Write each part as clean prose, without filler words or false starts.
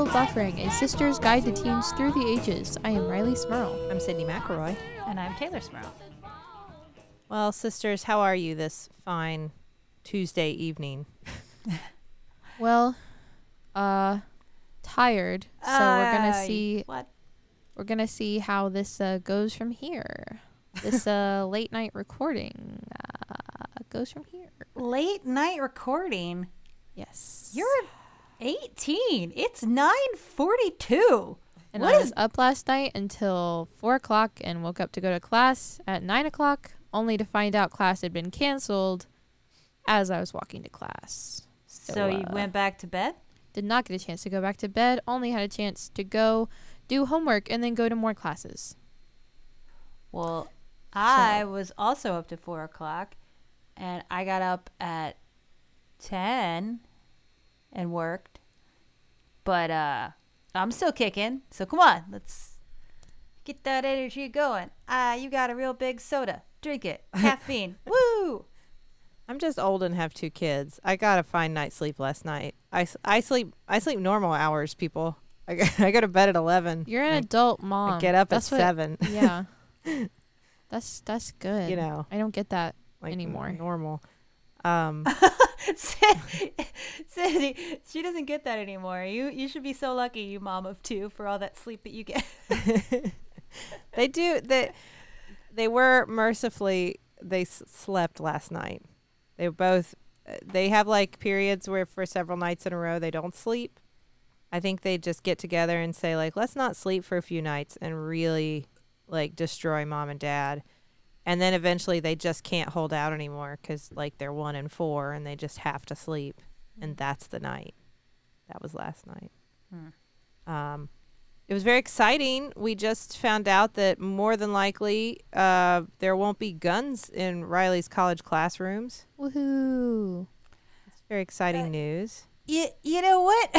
Still Buffering, a sister's guide to teens through the ages. I am Riley Smirl. I'm Sydney McElroy. And I'm Taylor Smirl. Well, sisters, how are you this fine Tuesday evening? Well, tired. So we're gonna see. What? We're gonna see how this goes from here. This late night recording goes from here. Late night recording. Yes. You're 18. It's 9:42. And I was up last night until 4 o'clock and woke up to go to class at 9 o'clock, only to find out class had been canceled as I was walking to class. So you went back to bed? Did not get a chance to go back to bed. Only had a chance to go do homework and then go to more classes. Well, I was also up to 4 o'clock, and I got up at 10 and worked, but I'm still kicking. So come on, let's get that energy going. You got a real big soda. Drink it. Caffeine. Woo! I'm just old and have two kids. I got a fine night's sleep last night. I sleep normal hours, people. I go to bed at 11. You're an adult mom. I get up at 7. Yeah. That's good. You know, I don't get that anymore. Normal. Cindy, she doesn't get that anymore. You should be so lucky, you mom of two, for all that sleep that you get. They do. They were mercifully, they slept last night. They both, they have like periods where for several nights in a row they don't sleep. I think they just get together and say like, let's not sleep for a few nights and really like destroy mom and dad. And then eventually they just can't hold out anymore because like they're 1 and 4 and they just have to sleep. And that's the night. That was last night. It was very exciting. We just found out that more than likely there won't be guns in Riley's college classrooms. Woohoo. That's very exciting news. You know what?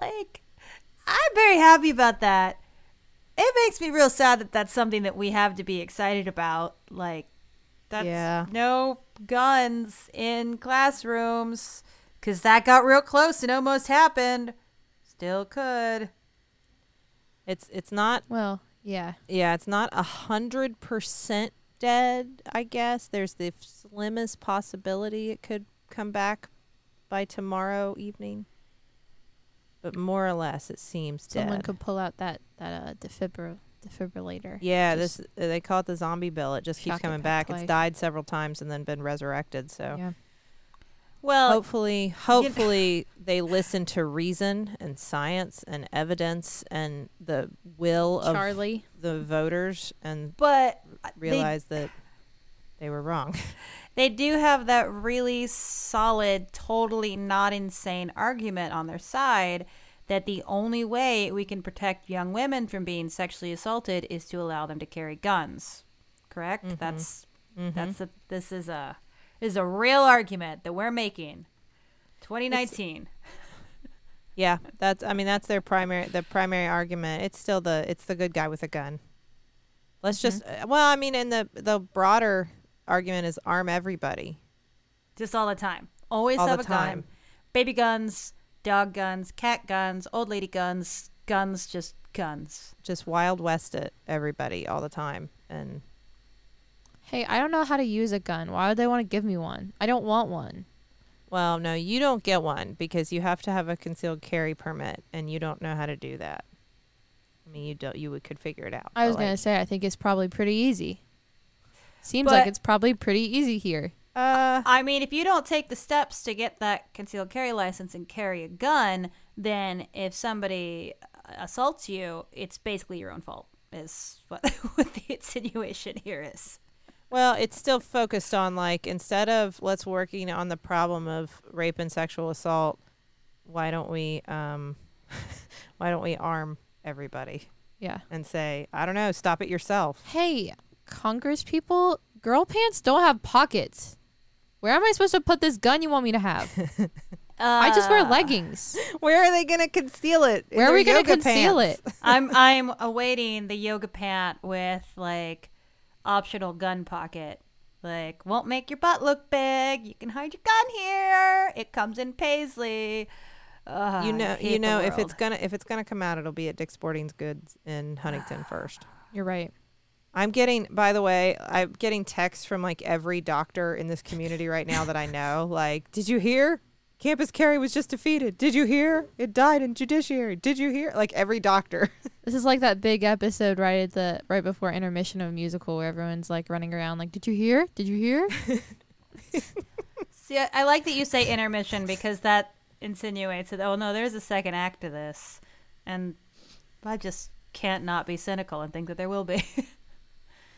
Like, I'm very happy about that. It makes me real sad that that's something that we have to be excited about. Like, that's no guns in classrooms, because that got real close and almost happened. Still could. It's not... Well, yeah. Yeah, it's not 100% dead, I guess. There's the slimmest possibility it could come back by tomorrow evening. But more or less, it seems dead. Someone could pull out that defibrillator. Yeah, they call it the zombie bill. It just keeps coming back. It's died several times and then been resurrected, so... Yeah. Well, hopefully they listen to reason and science and evidence and the will of the voters and realize that they were wrong. They do have that really solid, totally not insane argument on their side that the only way we can protect young women from being sexually assaulted is to allow them to carry guns. Correct? Mm-hmm. This is a real argument that we're making. 2019. Yeah, that's the primary argument. It's still the good guy with a gun. Let's and the broader argument is arm everybody. Just all the time. Always all have a gun. Baby guns, dog guns, cat guns, old lady guns, just guns. Just Wild West it everybody all the time. And hey, I don't know how to use a gun. Why would they want to give me one? I don't want one. Well, no, you don't get one because you have to have a concealed carry permit, and you don't know how to do that. I mean, you could figure it out. I was going to say, I think it's probably pretty easy. Seems like it's probably pretty easy here. I mean, if you don't take the steps to get that concealed carry license and carry a gun, then if somebody assaults you, it's basically your own fault is what the insinuation here is. Well, it's still focused on, like, instead of let's working on the problem of rape and sexual assault, why don't we arm everybody? Yeah. And say, I don't know, stop it yourself. Hey, Congress people, girl pants don't have pockets. Where am I supposed to put this gun you want me to have? I just wear leggings. Where are they going to conceal it? Where are we going to conceal it? I'm awaiting the yoga pant with, like, optional gun pocket. Like, won't make your butt look big. You can hide your gun here. It comes in paisley. You know, if it's gonna come out, it'll be at Dick's Sporting Goods in Huntington first. You're right. I'm getting texts from like every doctor in this community right now that I know. Like, did you hear? Campus Carry was just defeated. Did you hear? It died in judiciary. Did you hear? Like every doctor. This is like that big episode right before intermission of a musical where everyone's like running around like, did you hear? Did you hear? See, I like that you say intermission because that insinuates that, oh no, there's a second act to this. And I just can't not be cynical and think that there will be.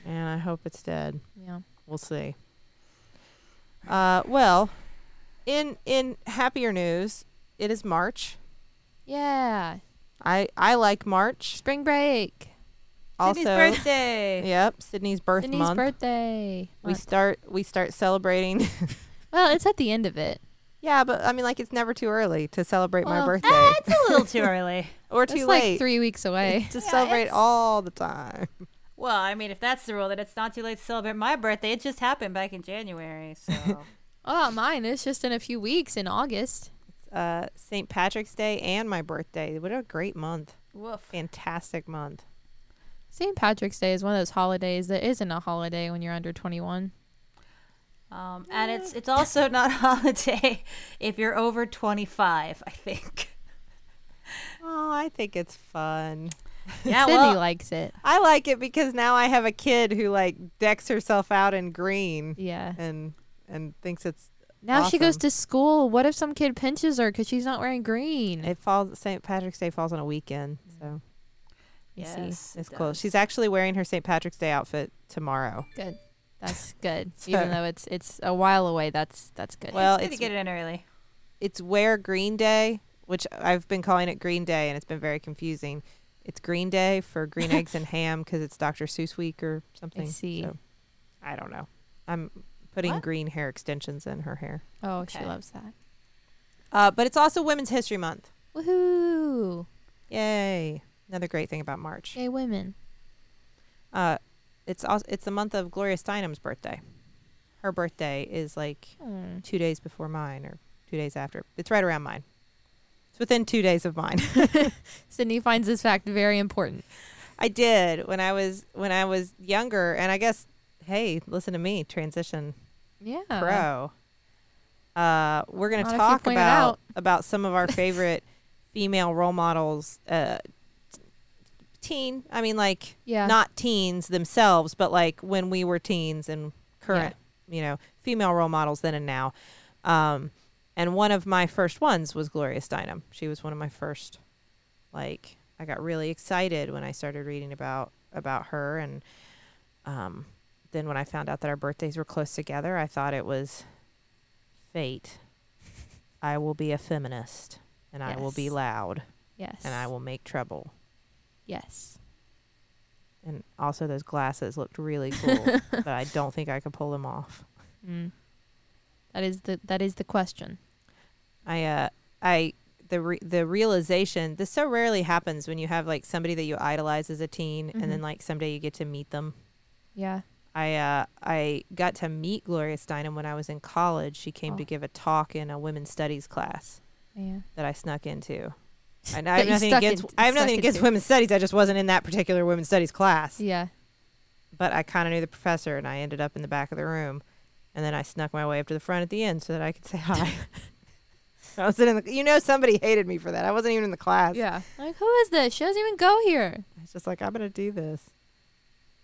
And I hope it's dead. Yeah. We'll see. Well, in happier news, it is March. Yeah. I like March. Spring break. Also, Sydney's birthday. Yep, Sydney's month. Sydney's birthday. We start celebrating. Well, it's at the end of it. Yeah, but I mean, like, it's never too early to celebrate my birthday. It's a little too early. Or too late. It's like 3 weeks away. To celebrate all the time. Well, I mean, if that's the rule, then it's not too late to celebrate my birthday. It just happened back in January, so... Oh, mine is just in a few weeks in August. It's St. Patrick's Day and my birthday. What a great month. Woof. Fantastic month. St. Patrick's Day is one of those holidays that isn't a holiday when you're under 21. And it's also not a holiday if you're over 25, I think. Oh, I think it's fun. Yeah, Sydney likes it. I like it because now I have a kid who like decks herself out in green. Yeah. And thinks it's now awesome. She goes to school. What if some kid pinches her because she's not wearing green? St. Patrick's Day falls on a weekend, so yes, it's close. She's actually wearing her St. Patrick's Day outfit tomorrow. Good, that's good. So, even though it's a while away, that's good. Well, it's good to get it in early. It's Wear Green Day, which I've been calling it Green Day, and it's been very confusing. It's Green Day for green eggs and ham because it's Dr. Seuss week or something. I see. So, I don't know. I'm putting green hair extensions in her hair. Oh, okay. She loves that. But it's also Women's History Month. Woohoo! Yay! Another great thing about March. Yay, women. It's the month of Gloria Steinem's birthday. Her birthday is like 2 days before mine or 2 days after. It's right around mine. It's within 2 days of mine. Sydney finds this fact very important. I did when I was younger, and I guess. Hey, listen to me. Transition. Yeah. Pro. We're going to talk about some of our favorite female role models. Teen. I mean, like, not teens themselves, but like when we were teens and current, you know, female role models then and now. And one of my first ones was Gloria Steinem. She was one of my first, like, I got really excited when I started reading about her and, then when I found out that our birthdays were close together, I thought it was fate. I will be a feminist, and I will be loud. Yes. And I will make trouble. Yes. And also those glasses looked really cool, but I don't think I could pull them off. Mm. That is the question. The realization, this so rarely happens when you have like somebody that you idolize as a teen, mm-hmm. and then like someday you get to meet them. Yeah. I got to meet Gloria Steinem when I was in college. She came to give a talk in a women's studies class that I snuck into. And I have nothing against women's studies. I just wasn't in that particular women's studies class. Yeah. But I kind of knew the professor, and I ended up in the back of the room. And then I snuck my way up to the front at the end so that I could say hi. I was in somebody hated me for that. I wasn't even in the class. Yeah. Like, who is this? She doesn't even go here. It's just like, I'm going to do this.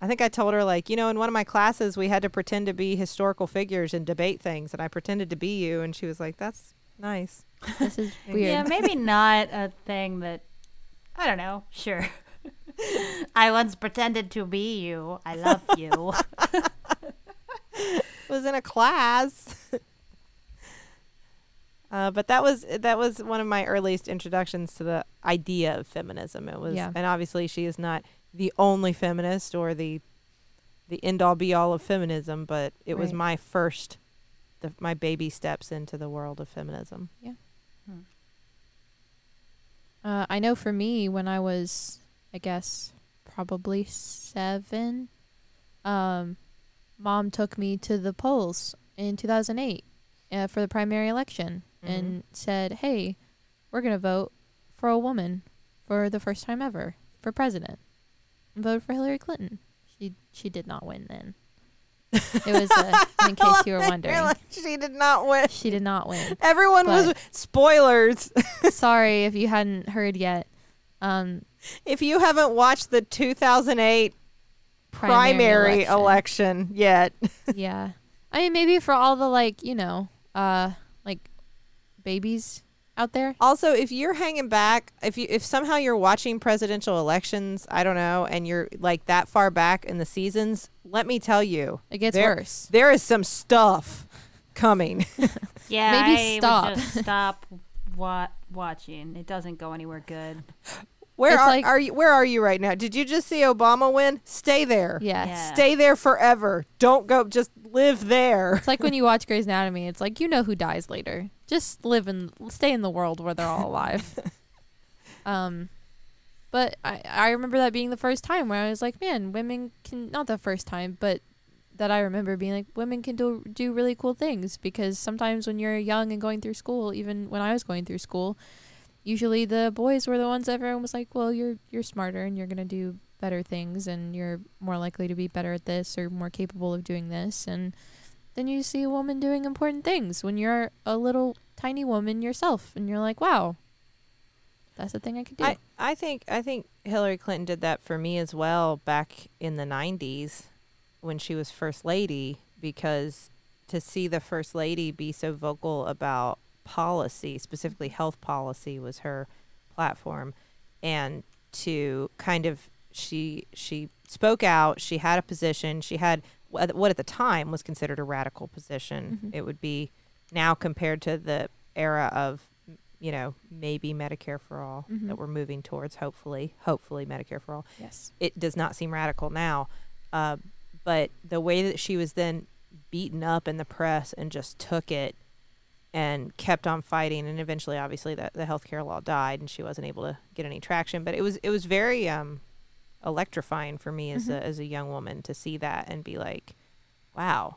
I think I told her, like, you know, in one of my classes, we had to pretend to be historical figures and debate things. And I pretended to be you. And she was like, that's nice. This is weird. Yeah, maybe not a thing that, I don't know. Sure. I once pretended to be you. I love you. It was in a class. But that was one of my earliest introductions to the idea of feminism. It was, and obviously she is not the only feminist or the end all be all of feminism, but it was my first, my baby steps into the world of feminism. Yeah. I know for me, when I was, I guess, probably 7, Mom took me to the polls in 2008 for the primary election, mm-hmm. and said, hey, we're going to vote for a woman for the first time ever for president. Voted for Hillary Clinton. She did not win then. It was in case you were wondering. She did not win. She did not win. Everyone was spoilers. Sorry if you hadn't heard yet. If you haven't watched the 2008 primary election yet. Yeah. I mean, maybe for all the babies out there. Also, if you're hanging back, if somehow you're watching presidential elections, I don't know, and you're like that far back in the seasons, let me tell you, it gets worse. There is some stuff coming. Yeah, maybe stop watching. It doesn't go anywhere good. Where are you right now? Did you just see Obama win? Stay there. Yes. Yeah. Stay there forever. Don't go. Just live there. It's like when you watch Grey's Anatomy. It's like, you know who dies later. Just stay in the world where they're all alive. But I remember that being the first time where I was like, man, women can, not the first time, but that I remember being like, women can do really cool things, because sometimes when you're young and going through school, even when I was going through school, usually the boys were the ones that everyone was like, well, you're smarter and you're going to do better things and you're more likely to be better at this or more capable of doing this. And then you see a woman doing important things when you're a little tiny woman yourself, and you're like, wow, that's the thing I could do. I think Hillary Clinton did that for me as well back in the 90s when she was first lady, because to see the first lady be so vocal about policy, specifically health policy, was her platform, and to kind of she spoke out. She had a position. She had what at the time was considered a radical position. Mm-hmm. It would be now compared to the era of, you know, maybe Medicare for all, mm-hmm. that we're moving towards. Hopefully Medicare for all. Yes, it does not seem radical now, but the way that she was then beaten up in the press and just took it and kept on fighting, and eventually, obviously, the healthcare law died, and she wasn't able to get any traction. But it was very electrifying for me as mm-hmm. as a young woman to see that and be like, wow,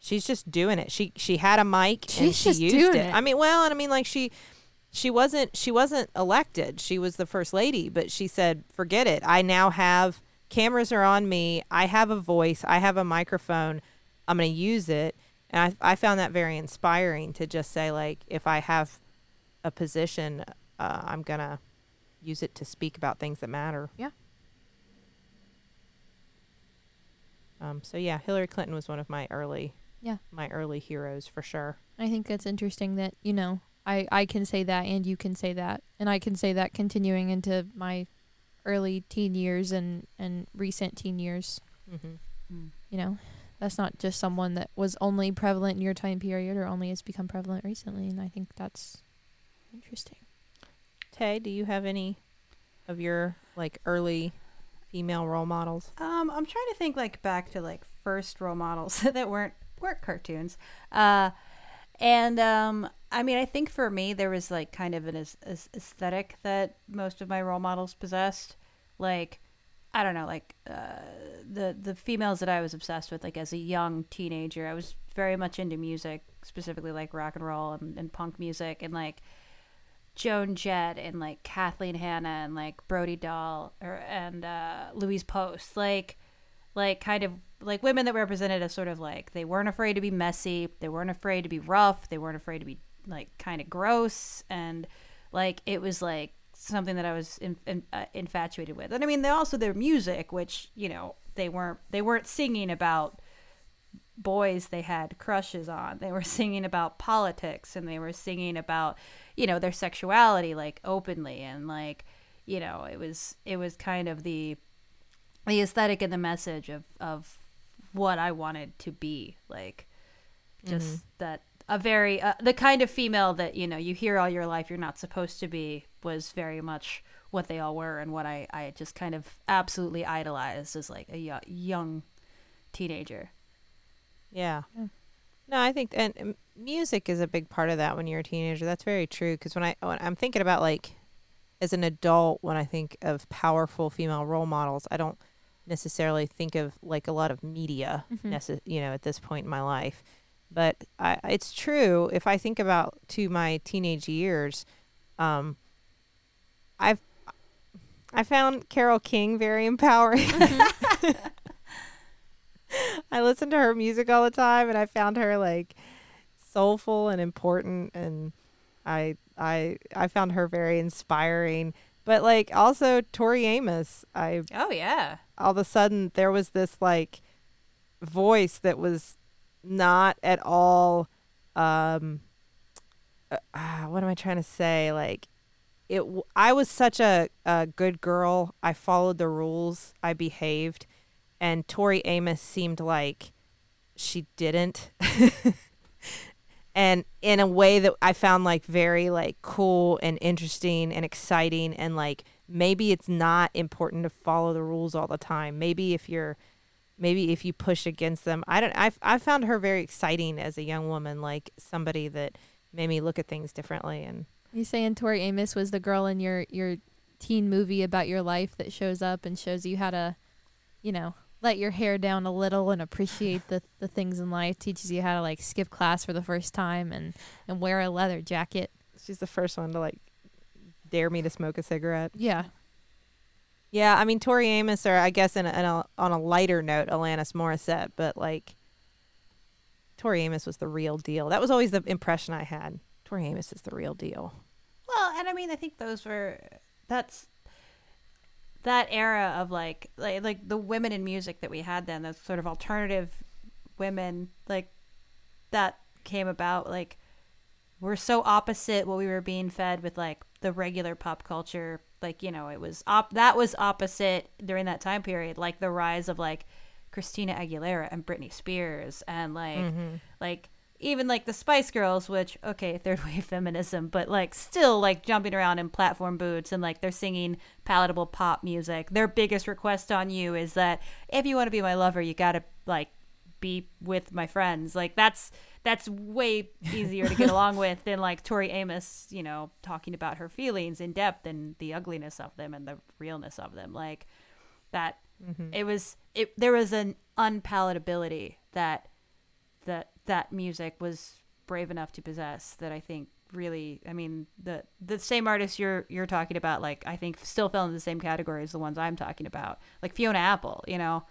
she's just doing it. She had a mic and she used it. I mean, well, and I mean, like she wasn't elected. She was the first lady, but she said, forget it. I now have cameras are on me. I have a voice. I have a microphone. I'm going to use it. And I found that very inspiring, to just say, like, if I have a position, I'm going to use it to speak about things that matter. Yeah. So, yeah, Hillary Clinton was one of my early heroes for sure. I think that's interesting that, you know, I can say that and you can say that. And I can say that continuing into my early teen years and recent teen years, mm-hmm. you know. That's not just someone that was only prevalent in your time period or only has become prevalent recently, and I think that's interesting. Tay, do you have any of your, like, early female role models? I'm trying to think, like, back to, like, first role models that weren't cartoons. I mean, I think for me there was, like, kind of an aesthetic that most of my role models possessed, like, I don't know, like, the females that I was obsessed with, like, as a young teenager, I was very much into music, specifically, like, rock and roll and punk music, and, like, Joan Jett and, like, Kathleen Hannah and, like, Brody Dahl and Louise Post, like, kind of, like, women that represented a sort of, like, they weren't afraid to be messy, they weren't afraid to be rough, they weren't afraid to be, like, kind of gross, and, like, it was, like, something that I was infatuated with. And I mean, they also their music, which, you know, they weren't singing about boys they had crushes on. They were singing about politics, and they were singing about, you know, their sexuality, like, openly, and, like, you know, it was kind of the aesthetic and the message of what I wanted to be, like, just mm-hmm. that a very the kind of female that, you know, you hear all your life you're not supposed to be, was very much what they all were, and what I just kind of absolutely idolized as, like, a young teenager. Yeah. No, I think and music is a big part of that when you're a teenager. That's very true, because when I'm thinking about, like, as an adult, when I think of powerful female role models, I don't necessarily think of, like, a lot of media, mm-hmm. You know, at this point in my life. But it's true. If I think about to my teenage years, I found Carole King very empowering. Mm-hmm. I listen to her music all the time, and I found her like soulful and important, and I found her very inspiring. But like also Tori Amos, all of a sudden there was this like voice that was not at all what am I trying to say? Like I was such a good girl. I followed the rules. I behaved. And Tori Amos seemed like she didn't. And in a way that I found like very like cool and interesting and exciting. And like maybe it's not important to follow the rules all the time. Maybe if you push against them. I found her very exciting as a young woman, like somebody that made me look at things differently. And you saying Tori Amos was the girl in your teen movie about your life that shows up and shows you how to, you know, let your hair down a little and appreciate the things in life, teaches you how to like skip class for the first time and wear a leather jacket. She's the first one to like dare me to smoke a cigarette. Yeah, I mean Tori Amos, or I guess on a lighter note, Alanis Morissette, but like Tori Amos was the real deal. That was always the impression I had. Tori Amos is the real deal. Well, and I mean, I think that's that era of like the women in music that we had then, those sort of alternative women, like that came about, like we're so opposite what we were being fed with like the regular pop culture. Like, you know, it was that was opposite during that time period, like the rise of like Christina Aguilera and Britney Spears and like, mm-hmm. like even like the Spice Girls, which, okay, third wave feminism, but like still like jumping around in platform boots and like they're singing palatable pop music. Their biggest request on you is that if you want to be my lover, you got to like be with my friends. Like that's way easier to get along with than like Tori Amos, you know, talking about her feelings in depth and the ugliness of them and the realness of them. Like that, mm-hmm. There was an unpalatability that music was brave enough to possess that I think really, I mean, the same artists you're talking about, like I think still fell into the same category as the ones I'm talking about, like Fiona Apple, you know,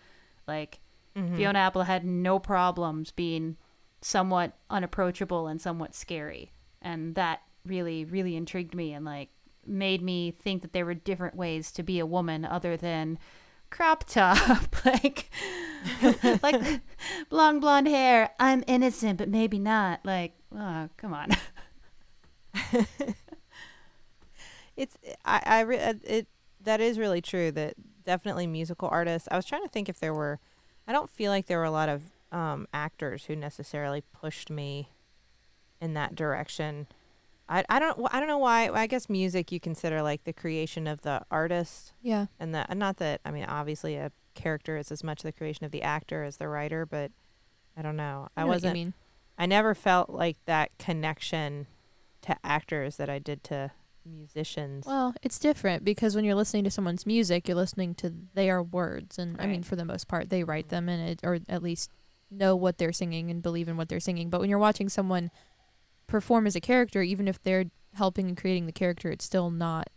like mm-hmm. Fiona Apple had no problems being somewhat unapproachable and somewhat scary, and that really, really intrigued me and like made me think that there were different ways to be a woman other than crop top, like long blonde hair, I'm innocent but maybe not, like, oh, come on. That is really true, that definitely musical artists. I was trying to think if there were, I don't feel like there were a lot of actors who necessarily pushed me in that direction. I don't know why. I guess music you consider like the creation of the artist. Yeah. And not that, I mean, obviously a character is as much the creation of the actor as the writer, but I don't know. I wasn't, what you mean. I never felt like that connection to actors that I did to musicians. Well, it's different because when you're listening to someone's music, you're listening to their words. And right. I mean, for the most part, they write them and or at least know what they're singing and believe in what they're singing. But when you're watching someone perform as a character, even if they're helping and creating the character, it's still not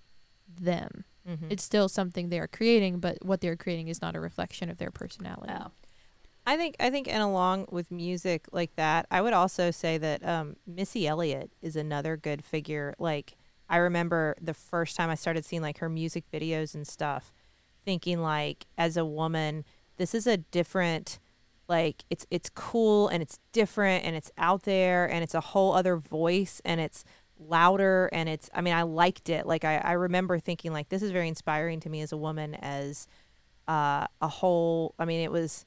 them. Mm-hmm. It's still something they are creating, but what they're creating is not a reflection of their personality. Oh. I think and along with music like that, I would also say that Missy Elliott is another good figure. Like I remember the first time I started seeing like her music videos and stuff, thinking like, as a woman, this is a different, like it's cool and it's different and it's out there and it's a whole other voice and it's louder and it's, I mean, I liked it. Like I remember thinking like, this is very inspiring to me as a woman, as a whole, I mean, it was,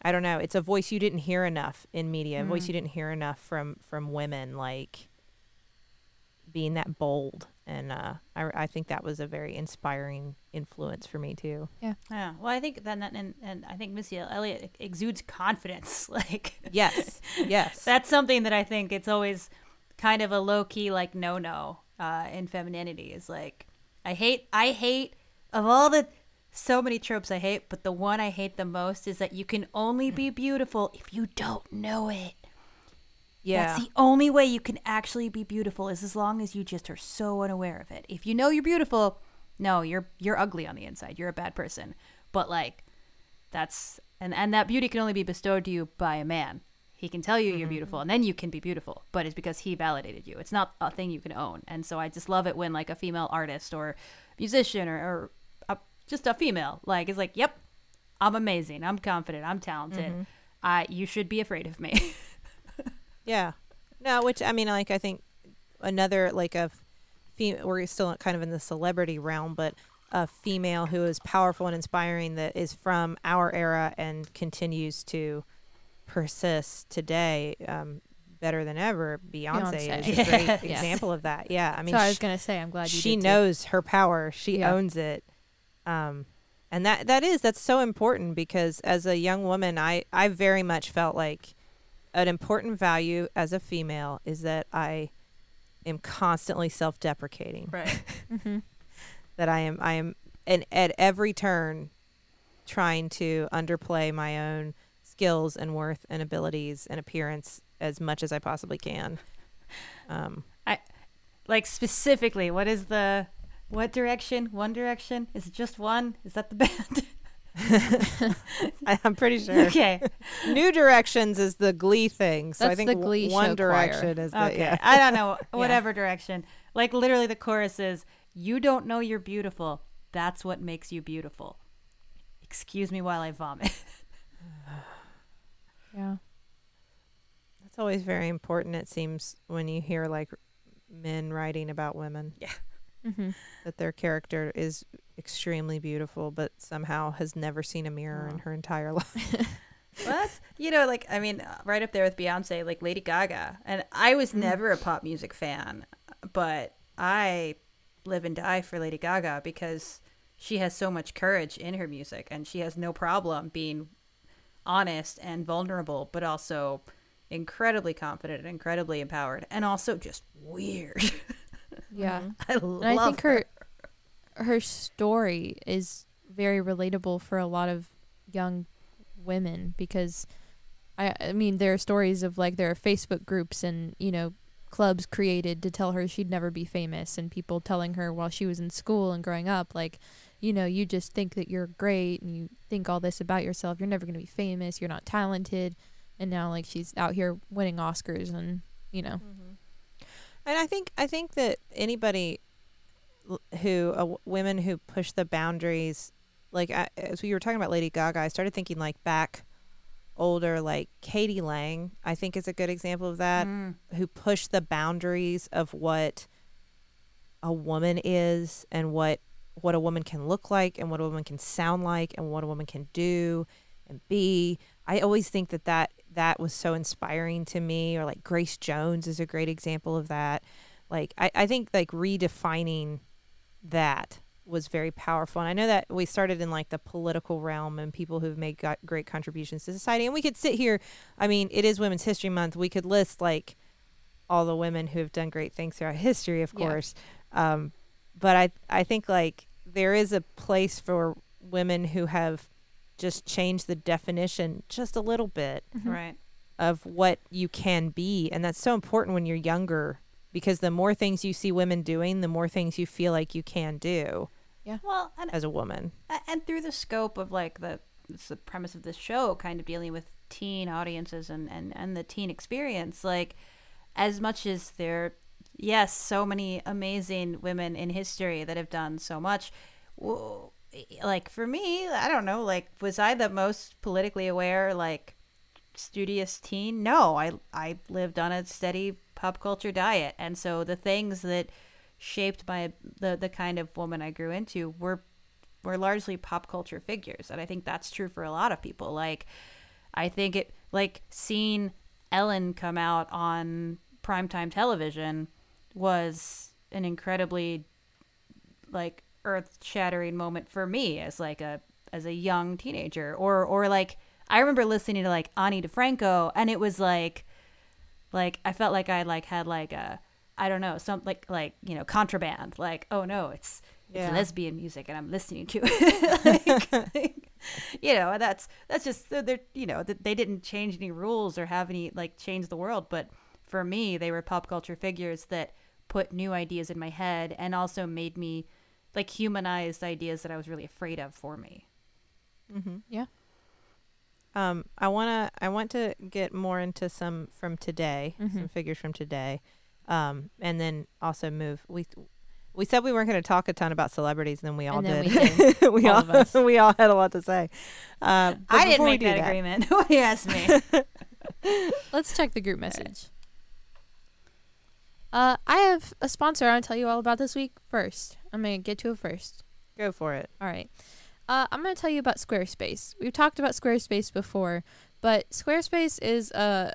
I don't know, it's a voice you didn't hear enough in media, a voice you didn't hear enough from women, like being that bold. And I think that was a very inspiring influence for me too. Yeah. Yeah. Well, I think then that, and I think Missy Elliott exudes confidence. Like yes, yes. That's something that I think it's always kind of a low key like no in femininity is like I hate of all the so many tropes I hate, but the one I hate the most is that you can only be beautiful if you don't know it. Yeah. That's the only way you can actually be beautiful, is as long as you just are so unaware of it. If you know you're beautiful, no, you're ugly on the inside. You're a bad person. But like, that's and that beauty can only be bestowed to you by a man. He can tell you you're beautiful, and then you can be beautiful. But it's because he validated you. It's not a thing you can own. And so I just love it when like a female artist or musician or just a female like is like, yep, I'm amazing. I'm confident. I'm talented. You should be afraid of me. Yeah. No, which I mean, like, I think another like we're still kind of in the celebrity realm, but a female who is powerful and inspiring that is from our era and continues to persist today better than ever. Beyonce is a great example of that. Yeah. I mean, so I was going to say, I'm glad she knows her power. She owns it. And that's so important, because as a young woman, I very much felt like an important value as a female is that I am constantly self-deprecating. Right. That I am, and at every turn, trying to underplay my own skills and worth and abilities and appearance as much as I possibly can. Specifically, what is the What Direction? One Direction? Is it just one? Is that the band? I'm pretty sure. Okay. New Directions is the Glee thing. So that's I think the Glee One Direction choir. Is the okay. yeah. I don't know. Whatever direction. Like literally the chorus is, "You don't know you're beautiful. That's what makes you beautiful. Excuse me while I vomit." Yeah. That's always very important, it seems, when you hear like men writing about women. Yeah. That their character is extremely beautiful, but somehow has never seen a mirror in her entire life. Well, that's, like, I mean, right up there with Beyonce, like Lady Gaga. And I was never a pop music fan, but I live and die for Lady Gaga because she has so much courage in her music, and she has no problem being honest and vulnerable, but also incredibly confident and incredibly empowered, and also just weird. Yeah. I think her story is very relatable for a lot of young women, because I mean, there are stories of like, there are Facebook groups and, clubs created to tell her she'd never be famous, and people telling her while she was in school and growing up, like, you just think that you're great and you think all this about yourself. You're never going to be famous. You're not talented. And now like she's out here winning Oscars and, And I think that anybody women who push the boundaries, like as we were talking about Lady Gaga, I started thinking like back older, like Katie Lang, I think is a good example of that, who pushed the boundaries of what a woman is and what a woman can look like and what a woman can sound like and what a woman can do and be. I always think that was so inspiring to me. Or like Grace Jones is a great example of that. Like I think like redefining that was very powerful. And I know that we started in like the political realm and people who've made great contributions to society. And we could sit here. I mean, it is Women's History Month. We could list like all the women who have done great things throughout history, of course. But I think like there is a place for women who have just change the definition just a little bit of what you can be. And that's so important when you're younger, because the more things you see women doing, the more things you feel like you can do as a woman. And through the scope of like the premise of this show, kind of dealing with teen audiences and the teen experience, like as much as there, yes, so many amazing women in history that have done so much, like for me, I don't know, like was I the most politically aware, like studious teen? No, I lived on a steady pop culture diet, and so the things that shaped the kind of woman I grew into were largely pop culture figures. And I think that's true for a lot of people. Like I think it, like seeing Ellen come out on primetime television was an incredibly like earth-shattering moment for me as like a young teenager, or like I remember listening to like Ani DeFranco, and it was like I felt like I like had like a, I don't know, something like Contraband, like, oh no, it's lesbian music and I'm listening to it. That's just, they're, they didn't change any rules or have any like change the world, but for me, they were pop culture figures that put new ideas in my head and also made me, like, humanized ideas that I was really afraid of for me. Mm-hmm. Yeah. I want to get more into some from today, mm-hmm. some figures from today, and then also move. We said we weren't going to talk a ton about celebrities, and then we all did. We all had a lot to say. I didn't make that agreement. Nobody asked me. Let's check the group message. I have a sponsor I'll tell you all about this week first. I'm going to get to it first. Go for it. All right. I'm going to tell you about Squarespace. We've talked about Squarespace before, but Squarespace is a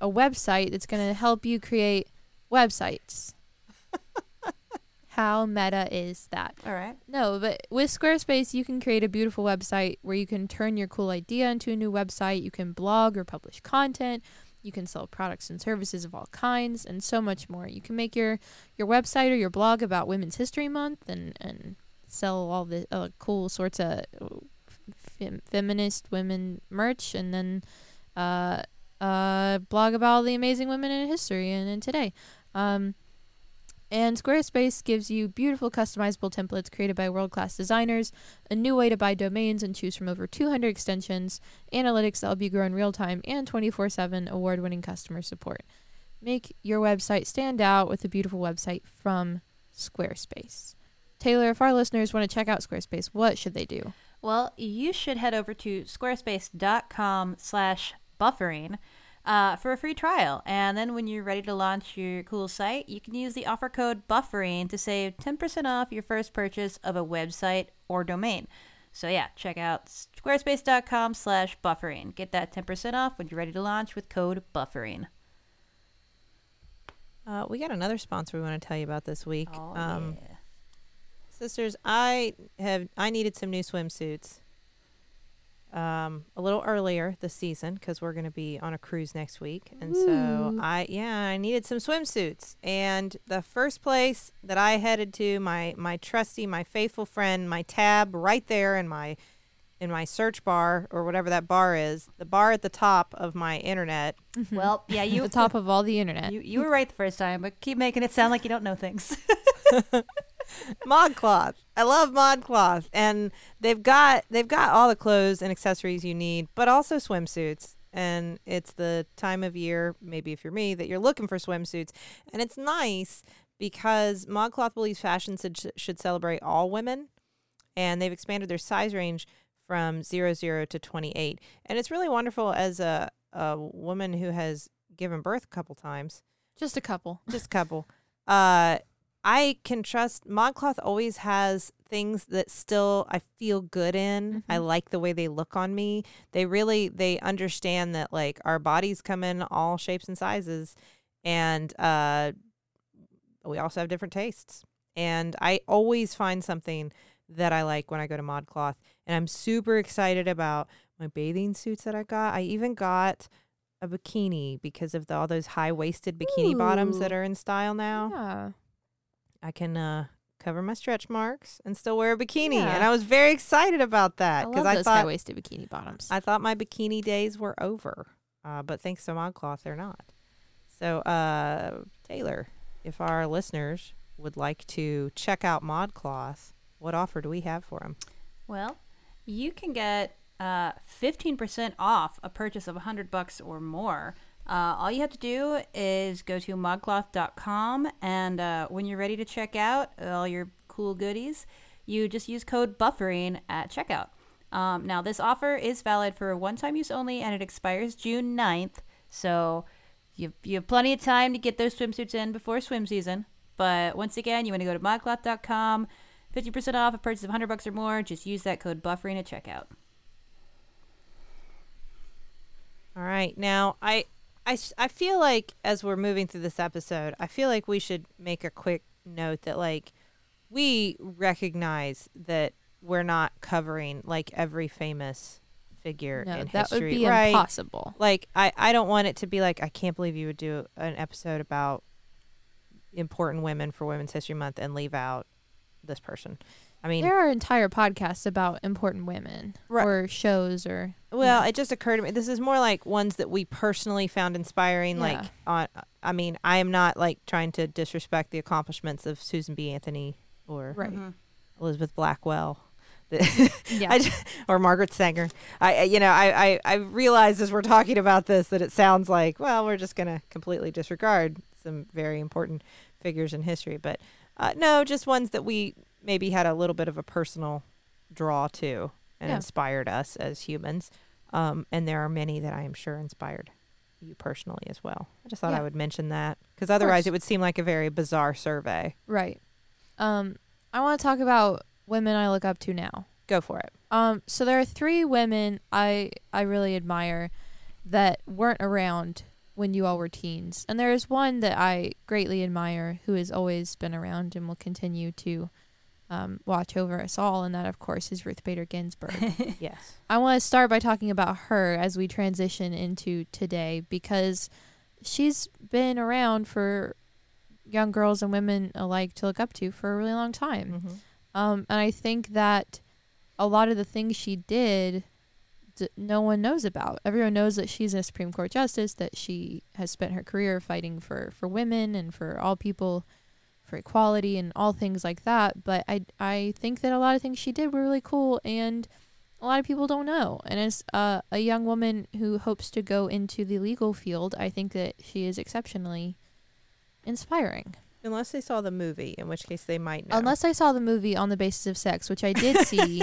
website that's going to help you create websites. How meta is that? All right. No, but with Squarespace, you can create a beautiful website where you can turn your cool idea into a new website. You can blog or publish content. You can sell products and services of all kinds and so much more. You can make your website or your blog about Women's History Month and sell all the cool sorts of feminist women merch, and then blog about all the amazing women in history and in today. And Squarespace gives you beautiful customizable templates created by world-class designers, a new way to buy domains and choose from over 200 extensions, analytics that'll be grown in real time, and 24/7 award-winning customer support. Make your website stand out with a beautiful website from Squarespace. Taylor, if our listeners want to check out Squarespace, what should they do? Well, you should head over to squarespace.com/buffering. For a free trial. And then when you're ready to launch your cool site, you can use the offer code BUFFERING to save 10% off your first purchase of a website or domain. So yeah, check out squarespace.com/buffering. Get that 10% off when you're ready to launch with code BUFFERING. We got another sponsor we want to tell you about this week. Oh, yeah. Sisters, I needed some new swimsuits. A little earlier this season because we're going to be on a cruise next week, and Ooh. So I needed some swimsuits, and the first place that I headed to, my trusty, my faithful friend, my tab right there in my search bar, or whatever that bar is, the bar at the top of my internet. Mm-hmm. Well, yeah, you the top of all the internet. You were right the first time, but keep making it sound like you don't know things. Modcloth. I love Modcloth, and they've got all the clothes and accessories you need, but also swimsuits. And it's the time of year, maybe if you're me, that you're looking for swimsuits. And it's nice because Modcloth believes fashion should celebrate all women, and they've expanded their size range from 00 to 28. And it's really wonderful as a woman who has given birth a couple times. Just a couple. I can trust Modcloth always has things that still I feel good in. Mm-hmm. I like the way they look on me. They understand that, like, our bodies come in all shapes and sizes, and we also have different tastes. And I always find something that I like when I go to Modcloth, and I'm super excited about my bathing suits that I got. I even got a bikini because of all those high-waisted bikini bottoms that are in style now. Yeah. I can cover my stretch marks and still wear a bikini. Yeah. And I was very excited about that. I love those high-waisted bikini bottoms. I thought my bikini days were over. But thanks to Modcloth, they're not. So, Taylor, if our listeners would like to check out Modcloth, what offer do we have for them? Well, you can get 15% off a purchase of $100 or more. All you have to do is go to modcloth.com, and when you're ready to check out all your cool goodies, you just use code BUFFERING at checkout. Now, this offer is valid for one-time use only, and it expires June 9th, so you have plenty of time to get those swimsuits in before swim season. But once again, you want to go to modcloth.com, 50% off a purchase of $100 or more. Just use that code BUFFERING at checkout. All right. Now, I feel like as we're moving through this episode, I feel like we should make a quick note that, like, we recognize that we're not covering, like, every famous figure in history. That would be impossible. Like, I don't want it to be like, I can't believe you would do an episode about important women for Women's History Month and leave out this person. I mean, there are entire podcasts about important women, right, or shows, or. Well, it just occurred to me. This is more like ones that we personally found inspiring. Yeah. Like, on, I mean, I am not like trying to disrespect the accomplishments of Susan B. Anthony or Elizabeth Blackwell, yeah. Or Margaret Sanger. I realize as we're talking about this that it sounds like, well, we're just going to completely disregard some very important figures in history, but no, just ones that we maybe had a little bit of a personal draw to and inspired us as humans. And there are many that I am sure inspired you personally as well. I just thought I would mention that, because otherwise it would seem like a very bizarre survey. Right. I want to talk about women I look up to now. Go for it. So there are three women I really admire that weren't around when you all were teens. And there is one that I greatly admire who has always been around and will continue to watch over us all, and that, of course, is Ruth Bader Ginsburg. Yes. I want to start by talking about her as we transition into today, because she's been around for young girls and women alike to look up to for a really long time. Mm-hmm. And I think that a lot of the things she did, no one knows about. Everyone knows that she's a Supreme Court justice, that she has spent her career fighting for women and for all people, for equality and all things like that. But I think that a lot of things she did were really cool, and a lot of people don't know. And as a young woman who hopes to go into the legal field, I think that she is exceptionally inspiring. Unless they saw the movie, in which case they might know. Unless I saw the movie On the Basis of Sex, which I did see,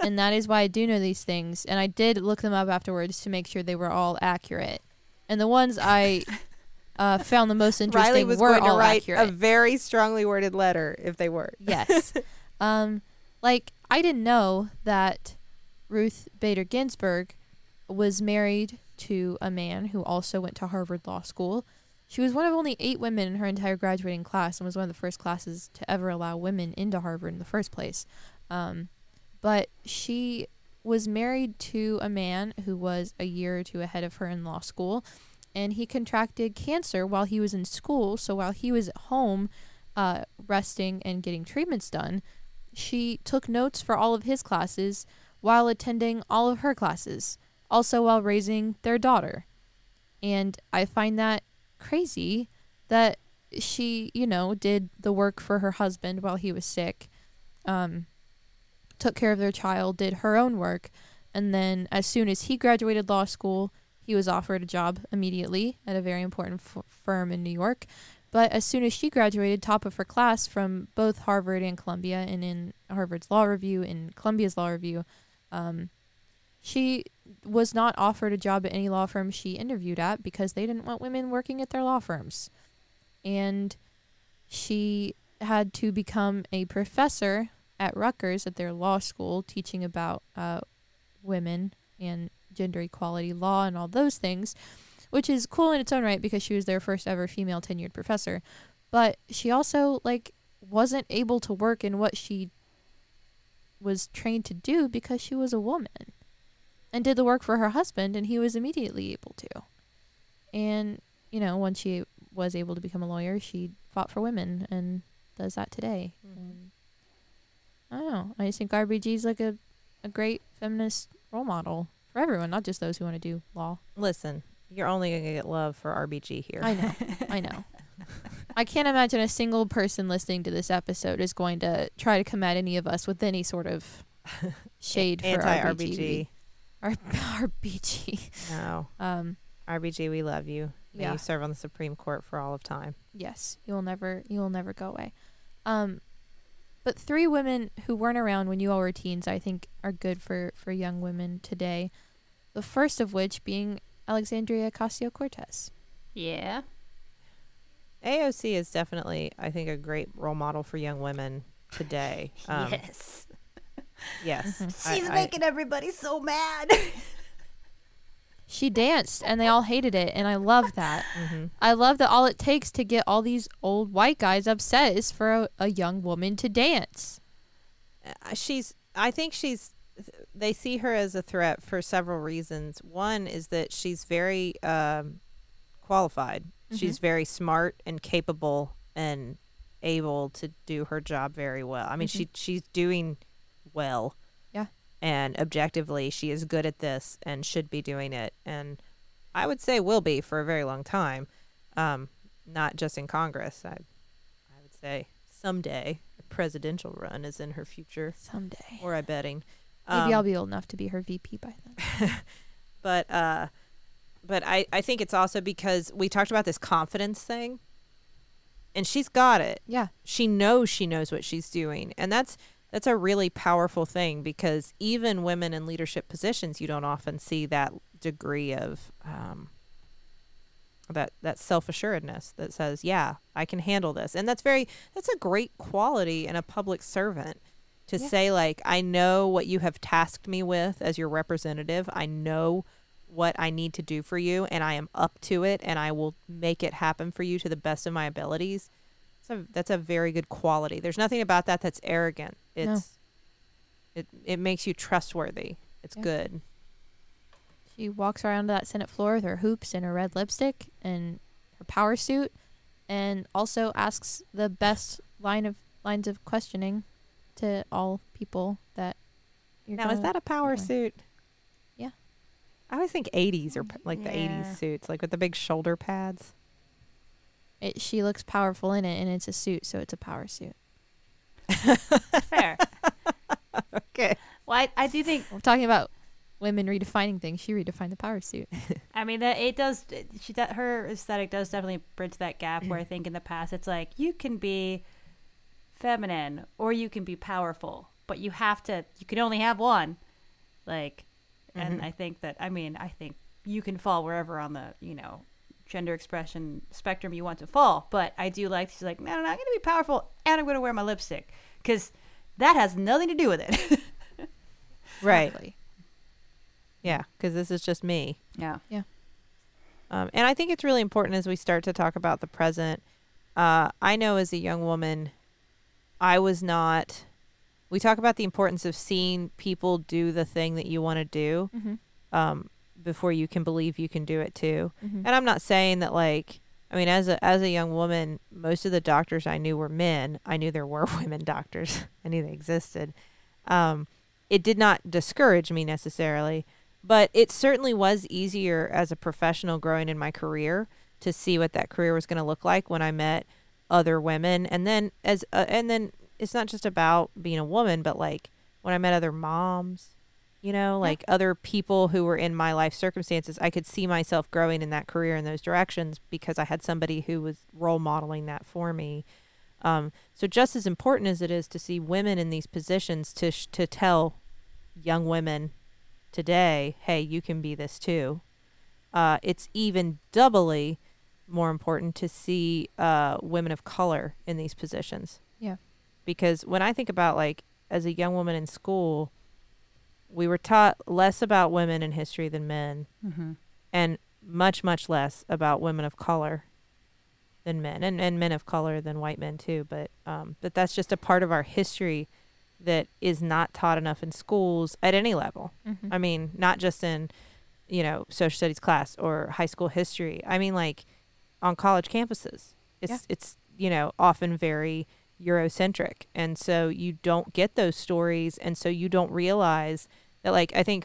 and that is why I do know these things. And I did look them up afterwards to make sure they were all accurate. And the ones I found the most interesting Riley was were going all to write accurate. A very strongly worded letter if they were. Yes. Like, I didn't know that Ruth Bader Ginsburg was married to a man who also went to Harvard Law School. She was one of only 8 women in her entire graduating class, and was one of the first classes to ever allow women into Harvard in the first place. But she was married to a man who was a year or two ahead of her in law school, and he contracted cancer while he was in school. So while he was at home resting and getting treatments done, she took notes for all of his classes while attending all of her classes, also while raising their daughter. And I find that crazy that she, you know, did the work for her husband while he was sick, took care of their child, did her own work, and then as soon as he graduated law school, he was offered a job immediately at a very important firm in New York. But as soon as she graduated, top of her class from both Harvard and Columbia, and in Harvard's Law Review and Columbia's Law Review, she was not offered a job at any law firm she interviewed at, because they didn't want women working at their law firms. And she had to become a professor at Rutgers at their law school, teaching about women and gender equality law and all those things, which is cool in its own right because she was their first ever female tenured professor. But she also, like, wasn't able to work in what she was trained to do because she was a woman. And did the work for her husband, and he was immediately able to. And, you know, when she was able to become a lawyer, she fought for women and does that today. Mm-hmm. And I don't know. I just think RBG's like a great feminist role model for everyone, not just those who want to do law. Listen, you're only going to get love for RBG here. I know. I know. I can't imagine a single person listening to this episode is going to try to come at any of us with any sort of shade for anti-RBG. RBG. No. RBG, we love you. Yeah. You serve on the Supreme Court for all of time. Yes. You will never go away. But three women who weren't around when you all were teens, I think, are good for young women today. The first of which being Alexandria Ocasio-Cortez. Yeah. AOC is definitely, I think, a great role model for young women today. Yes. Yes. Mm-hmm. She's making everybody so mad. She danced and they all hated it, and I love that. Mm-hmm. I love that all it takes to get all these old white guys upset is for a young woman to dance. They see her as a threat for several reasons. One is that she's very qualified. Mm-hmm. She's very smart and capable and able to do her job very well. I mean, mm-hmm. she's doing well. Yeah. And objectively, she is good at this and should be doing it. And I would say will be for a very long time. Not just in Congress. I would say someday a presidential run is in her future. Someday. Or I betting. Maybe I'll be old enough to be her VP by then. But I think it's also because we talked about this confidence thing. And she's got it. Yeah. She knows what she's doing. And that's a really powerful thing, because even women in leadership positions, you don't often see that degree of that self-assuredness that says, yeah, I can handle this. And that's a great quality in a public servant to say, like, I know what you have tasked me with as your representative. I know what I need to do for you, and I am up to it, and I will make it happen for you to the best of my abilities. So that's a very good quality. There's nothing about that that's arrogant. It makes you trustworthy. It's good. She walks around that Senate floor with her hoops and her red lipstick and her power suit, and also asks the best lines of questioning to all people that you're now, is that a power suit? I always think 80s, or like the 80s suits, like with the big shoulder pads. She looks powerful in it, and it's a suit, so it's a power suit. Fair. Okay. Well, I do think... We're talking about women redefining things. She redefined the power suit. I mean, her aesthetic does definitely bridge that gap where I think in the past it's like, you can be feminine or you can be powerful, but you can only have one. Like... And I think that, I think you can fall wherever on the, gender expression spectrum you want to fall. But I do like, she's like, no, I'm going to be powerful and I'm going to wear my lipstick, because that has nothing to do with it. Right. Exactly. Yeah. Because this is just me. Yeah. Yeah. And I think it's really important as we start to talk about the present. I know as a young woman, we talk about the importance of seeing people do the thing that you want to do before you can believe you can do it too. Mm-hmm. And I'm not saying that, like, I mean, as a young woman, most of the doctors I knew were men. I knew there were women doctors. I knew they existed. It did not discourage me necessarily, but it certainly was easier as a professional growing in my career to see what that career was going to look like when I met other women. And then it's not just about being a woman, but like when I met other moms, like other people who were in my life circumstances, I could see myself growing in that career in those directions because I had somebody who was role modeling that for me. So just as important as it is to see women in these positions, to tell young women today, hey, you can be this too. It's even doubly more important to see women of color in these positions. Yeah. Because when I think about, like, as a young woman in school, we were taught less about women in history than men, and much, much less about women of color than men, and men of color than white men too. But that's just a part of our history that is not taught enough in schools at any level. Mm-hmm. I mean, not just in, social studies class or high school history. I mean, like, on college campuses, it's often very Eurocentric, and so you don't get those stories, and so you don't realize that, like, I think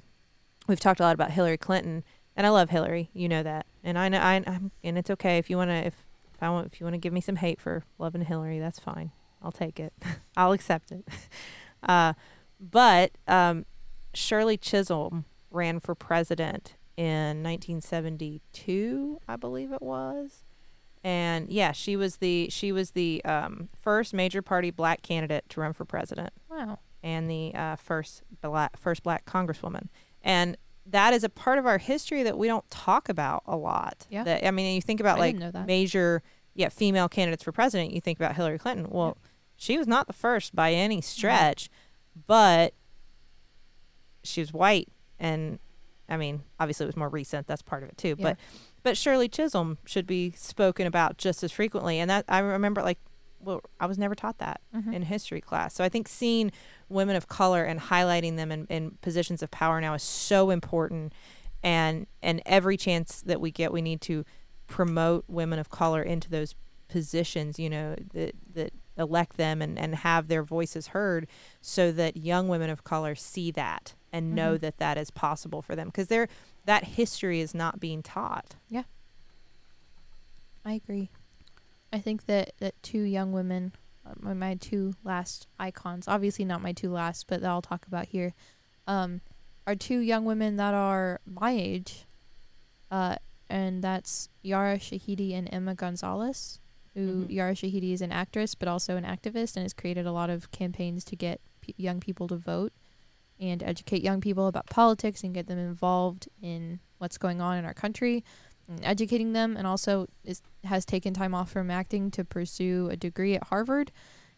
we've talked a lot about Hillary Clinton, and I love Hillary, that, and I know I'm, and it's okay if you want to, if you want to give me some hate for loving Hillary, that's fine, I'll take it. I'll accept it. But Shirley Chisholm ran for president in 1972, I believe it was. And yeah, she was the first major party black candidate to run for president. Wow. And the first black congresswoman. And that is a part of our history that we don't talk about a lot. Yeah. You think about major female candidates for president, you think about Hillary Clinton. Well, she was not the first by any stretch, but she was white, and I mean, obviously it was more recent, that's part of it too, But Shirley Chisholm should be spoken about just as frequently. And that I remember, I was never taught that in history class. So I think seeing women of color and highlighting them in positions of power now is so important. And every chance that we get, we need to promote women of color into those positions, that elect them and have their voices heard so that young women of color see that and mm-hmm. know that that is possible for them, because that history is not being taught. Yeah. I agree. I think that two young women, my two last icons, obviously not my two last, but that I'll talk about here, are two young women that are my age, and that's Yara Shahidi and Emma Gonzalez, who mm-hmm. Yara Shahidi is an actress but also an activist and has created a lot of campaigns to get young people to vote and educate young people about politics and get them involved in what's going on in our country, and educating them, and also has taken time off from acting to pursue a degree at Harvard.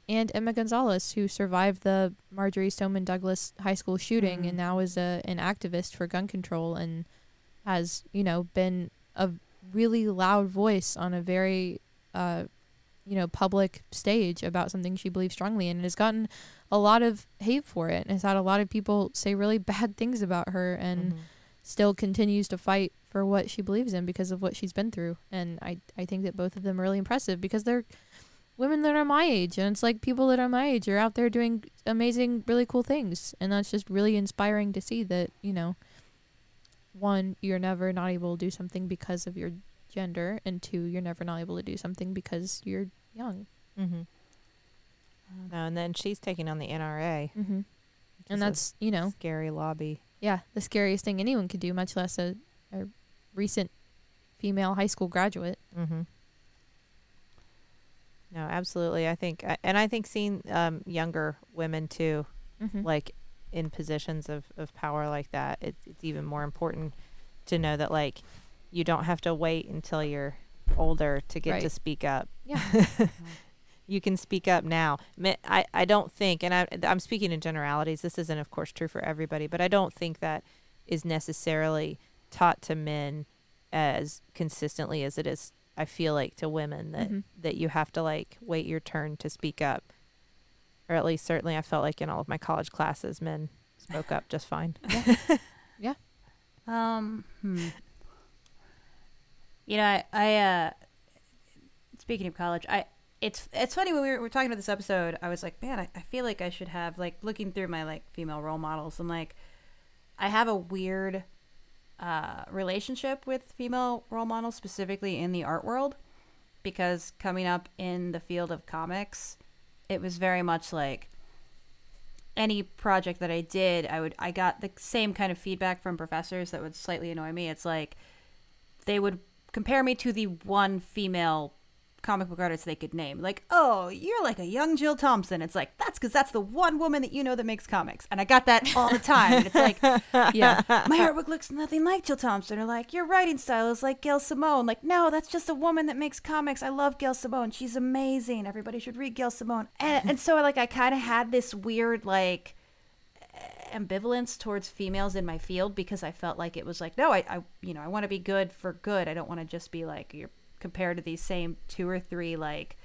And Emma Gonzalez, who survived the Marjorie Stoneman Douglas high school shooting mm-hmm. and now is an activist for gun control and has, been a really loud voice on a very, public stage about something she believes strongly in, and has gotten a lot of hate for it and has had a lot of people say really bad things about her, and mm-hmm. still continues to fight for what she believes in because of what she's been through. And I think that both of them are really impressive because they're women that are my age, and it's like people that are my age are out there doing amazing, really cool things, and that's just really inspiring to see that, one, you're never not able to do something because of your gender, and two, you're never not able to do something because you're young. Mm-hmm. And then she's taking on the NRA. Mm-hmm. And that's, scary lobby. Yeah, the scariest thing anyone could do, much less a recent female high school graduate. Mm-hmm. No, absolutely. I think seeing younger women too, mm-hmm. like in positions of power like that, it's even more important to know that like you don't have to wait until you're older to get right. to speak up. Yeah, you can speak up now. I don't think, and I'm speaking in generalities. This isn't, of course, true for everybody, but I don't think that is necessarily taught to men as consistently as it is, I feel like, to women, that mm-hmm. that you have to like wait your turn to speak up, or at least certainly I felt like in all of my college classes, men spoke up just fine. Yeah. Yeah. I speaking of college, it's funny when we were talking about this episode, I was like, man, I feel like I should have, like, looking through my like female role models, I'm like, I have a weird relationship with female role models, specifically in the art world, because coming up in the field of comics, it was very much like any project that I did, I got the same kind of feedback from professors that would slightly annoy me. It's like they would compare me to the one female comic book artist they could name, like, oh, you're like a young Jill Thompson. It's like, that's because that's the one woman that that makes comics, and I got that all the time. And it's like, yeah, my artwork looks nothing like Jill Thompson, or like, your writing style is like Gail Simone. Like, no, that's just a woman that makes comics. I love Gail Simone, she's amazing, everybody should read Gail Simone. And so like I kind of had this weird like ambivalence towards females in my field, because I felt like it was like, no, I want to be good for good. I don't want to just be like, you're compared to these same two or three like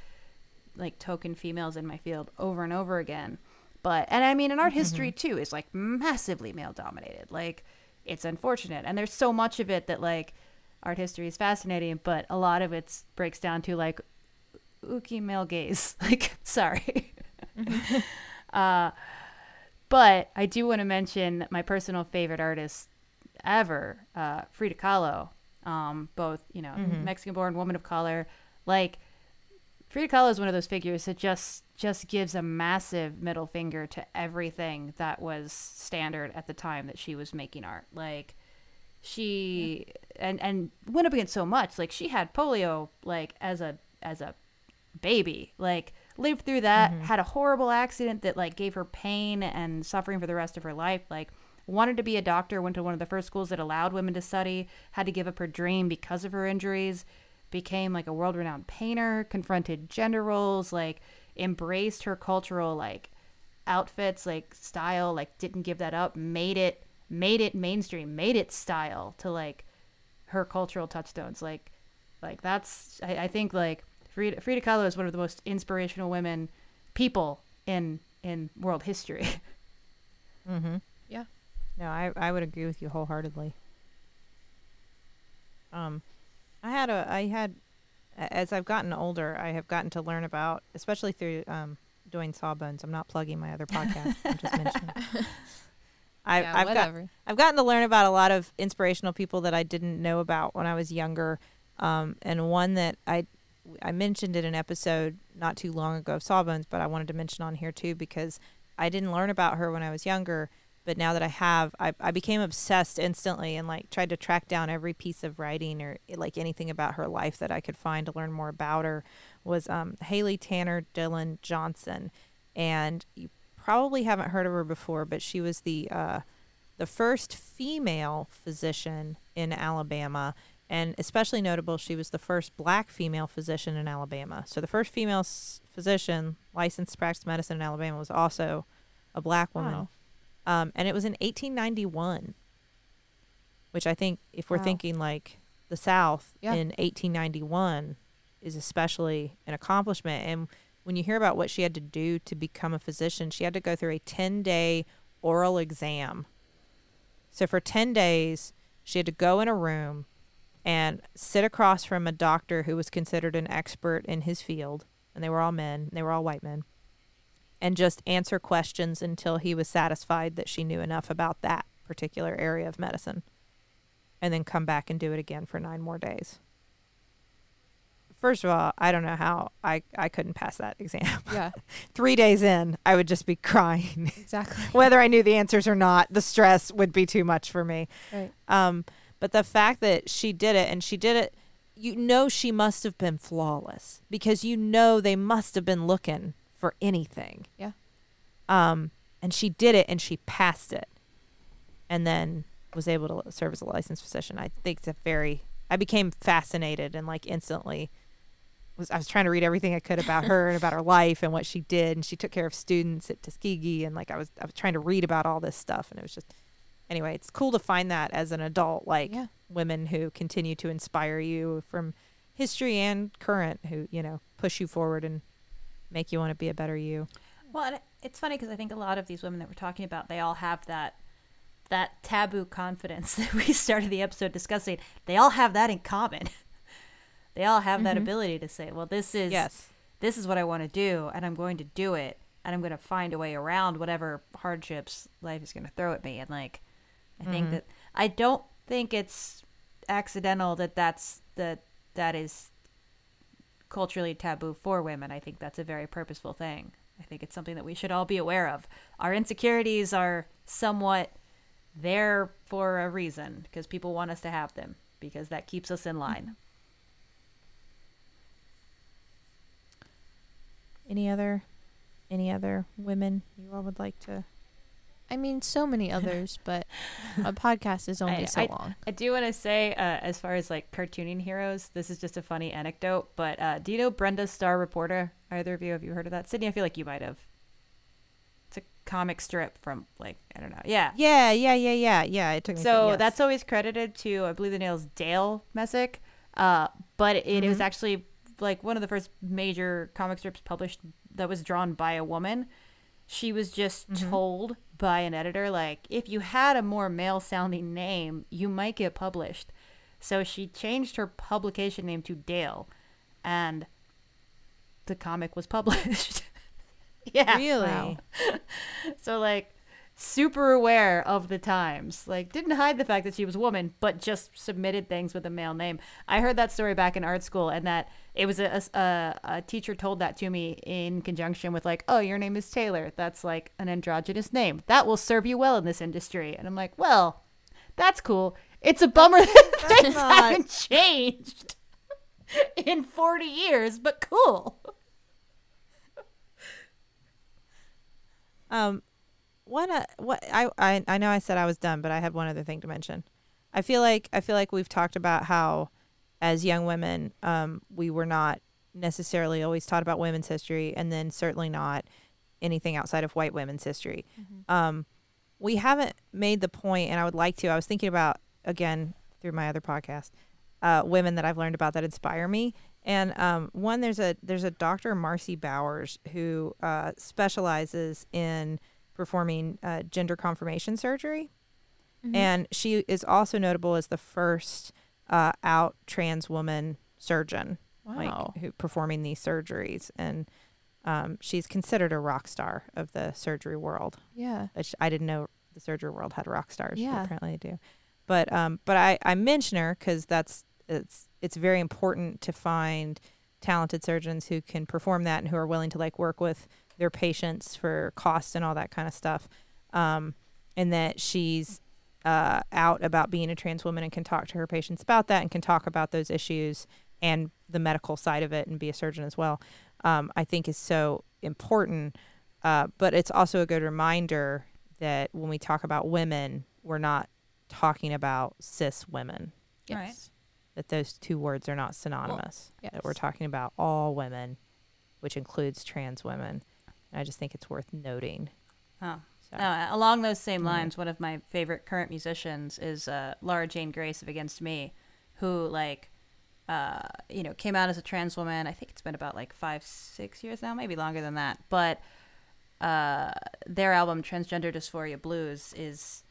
token females in my field over and over again. But, and I mean, in art mm-hmm. history too is like massively male dominated. Like, it's unfortunate, and there's so much of it that like art history is fascinating, but a lot of it breaks down to like ooky male gaze. Like, sorry. Mm-hmm. But I do want to mention my personal favorite artist ever, Frida Kahlo. Both, mm-hmm. Mexican-born woman of color. Like, Frida Kahlo is one of those figures that just gives a massive middle finger to everything that was standard at the time that she was making art. Like, she and went up against so much. Like, she had polio, like, as a baby. Like, lived through that, mm-hmm. had a horrible accident that like gave her pain and suffering for the rest of her life. Like, wanted to be a doctor, went to one of the first schools that allowed women to study, had to give up her dream because of her injuries, became like a world-renowned painter, confronted gender roles, like embraced her cultural like outfits, like style, like didn't give that up, made it mainstream, made it style to like her cultural touchstones. Like that's, I think like Frida Kahlo is one of the most inspirational women, people in world history. Mm-hmm. Yeah. No, I would agree with you wholeheartedly. I had as I've gotten older, I have gotten to learn about, especially through doing Sawbones. I'm not plugging my other podcast. I'm just mentioning. I've gotten to learn about a lot of inspirational people that I didn't know about when I was younger, and one that I mentioned in an episode not too long ago of Sawbones, but I wanted to mention on here too because I didn't learn about her when I was younger, but now that I have, I became obsessed instantly and like tried to track down every piece of writing or like anything about her life that I could find to learn more about her. Was Haley Tanner Dillon Johnson, and you probably haven't heard of her before, but she was the first female physician in Alabama. And especially notable, she was the first black female physician in Alabama. So the first female physician licensed to practice medicine in Alabama was also a black woman. Wow. And it was in 1891, which I think if we're thinking like the South in 1891 is especially an accomplishment. And when you hear about what she had to do to become a physician, she had to go through a 10-day oral exam. So for 10 days, she had to go in a room and sit across from a doctor who was considered an expert in his field, and they were all men, they were all white men, and just answer questions until he was satisfied that she knew enough about that particular area of medicine, and then come back and do it again for 9 more days. First of all, I don't know how I couldn't pass that exam. Yeah. 3 days in, I would just be crying. Exactly. Whether I knew the answers or not, the stress would be too much for me. Right. But the fact that she did it, and she did it, you know she must have been flawless because you know they must have been looking for anything. Yeah. And she did it, and she passed it, and then was able to serve as a licensed physician. I think it's a very – I became fascinated and, like, instantly was – I was trying to read everything I could about her and about her life and what she did, and she took care of students at Tuskegee, and, like, I was trying to read about all this stuff, and it was just – anyway, it's cool to find that as an adult, like women who continue to inspire you from history and current, who, you know, push you forward and make you want to be a better you. Well, and it's funny because I think a lot of these women that we're talking about, they all have that taboo confidence that we started the episode discussing. They all have that in common. They all have that ability to say, well, this is what I want to do, and I'm going to do it, and I'm going to find a way around whatever hardships life is going to throw at me. And, like, I think that I don't think it's accidental that is culturally taboo for women. I think that's a very purposeful thing. I think it's something that we should all be aware of. Our insecurities are somewhat there for a reason because people want us to have them because that keeps us in line. Any other women you all would like to? I mean, so many others, but a podcast is only so long. I do want to say, as far as like cartooning heroes, this is just a funny anecdote, but do you know Brenda Star Reporter? Either of you, have you heard of that? Sydney, I feel like you might have. It's a comic strip from like, I don't know. Yeah. Yeah. It took me so that's always credited to, I believe the name's Dale Messick, but it was actually like one of the first major comic strips published that was drawn by a woman. She was just told by an editor, like, if you had a more male-sounding name, you might get published. So she changed her publication name to Dale, and the comic was published. Yeah. Really? Wow. So, like, super aware of the times. Like, didn't hide the fact that she was a woman, but just submitted things with a male name. I heard that story back in art school, and that it was a teacher told that to me in conjunction with, like, oh, your name is Taylor. That's, like, an androgynous name. That will serve you well in this industry. And I'm like, well, that's cool. It's a bummer that things haven't changed in 40 years, but cool. I know I said I was done, but I had one other thing to mention. I feel like we've talked about how, as young women, we were not necessarily always taught about women's history, and then certainly not anything outside of white women's history. We haven't made the point, and I would like to. I was thinking about, again, through my other podcast, women that I've learned about that inspire me. And one, there's a Dr. Marcy Bowers who specializes in performing gender confirmation surgery. And she is also notable as the first out trans woman surgeon Wow. Like, who performing these surgeries. And she's considered a rock star of the surgery world. Yeah. Which I didn't know the surgery world had rock stars. Yeah. Apparently they do. But I mention her because it's very important to find talented surgeons who can perform that and who are willing to like work with their patients for costs and all that kind of stuff. And that she's out about being a trans woman and can talk to her patients about that and can talk about those issues and the medical side of it and be a surgeon as well, I think is so important. But it's also a good reminder that when we talk about women, we're not talking about cis women. Yes. Right. That those two words are not synonymous. Well, yes. That we're talking about all women, which includes trans women. And I just think it's worth noting. Huh. So. Along those same lines, one of my favorite current musicians is Laura Jane Grace of Against Me, who like, you know, came out as a trans woman. I think it's been about like 5-6 years now, maybe longer than that. But their album Transgender Dysphoria Blues is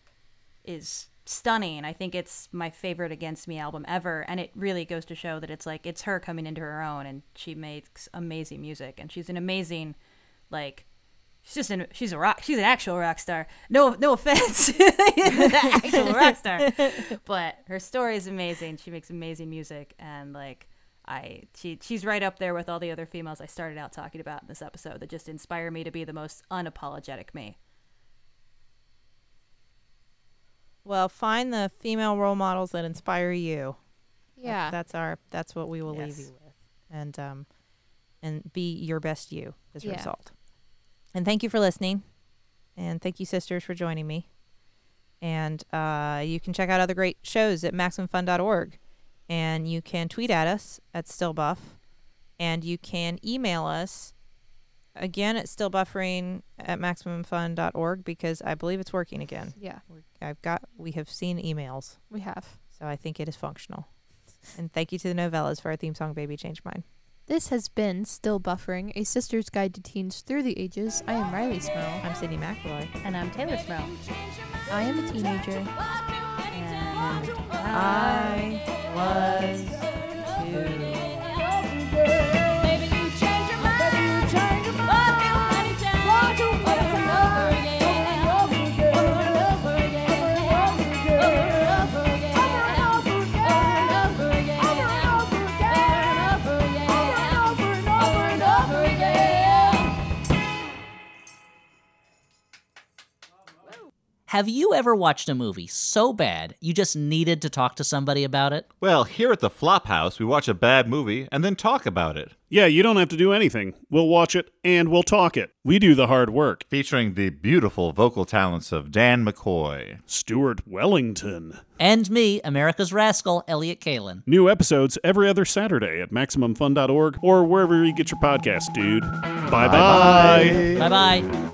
stunning. I think it's my favorite Against Me album ever, and it really goes to show that it's like it's her coming into her own, and she makes amazing music, and she's an amazing like she's an actual rock star. No offense, actual rock star. But her story is amazing. She makes amazing music, and like she's right up there with all the other females I started out talking about in this episode that just inspire me to be the most unapologetic me. Well, find the female role models that inspire you. Yeah. That's what we will leave you with. And be your best you as a result. And thank you for listening. And thank you, sisters, for joining me. And you can check out other great shows at MaximumFun.org. And you can tweet at us at StillBuff. And you can email us, again, at stillbuffering@MaximumFun.org, because I believe it's working again. Yeah. We have seen emails. We have. So I think it is functional. And thank you to the Novellas for our theme song, Baby Change Mine. This has been Still Buffering, a sister's guide to teens through the ages. I am Riley Smirl. I'm Sydney McElroy. And I'm Taylor Smirl. I am a teenager. And I was too. Have you ever watched a movie so bad you just needed to talk to somebody about it? Well, here at the Flop House, we watch a bad movie and then talk about it. Yeah, you don't have to do anything. We'll watch it and we'll talk it. We do the hard work. Featuring the beautiful vocal talents of Dan McCoy, Stuart Wellington, and me, America's Rascal, Elliot Kalin. New episodes every other Saturday at MaximumFun.org or wherever you get your podcast, dude. Bye-bye. Bye-bye. Bye-bye.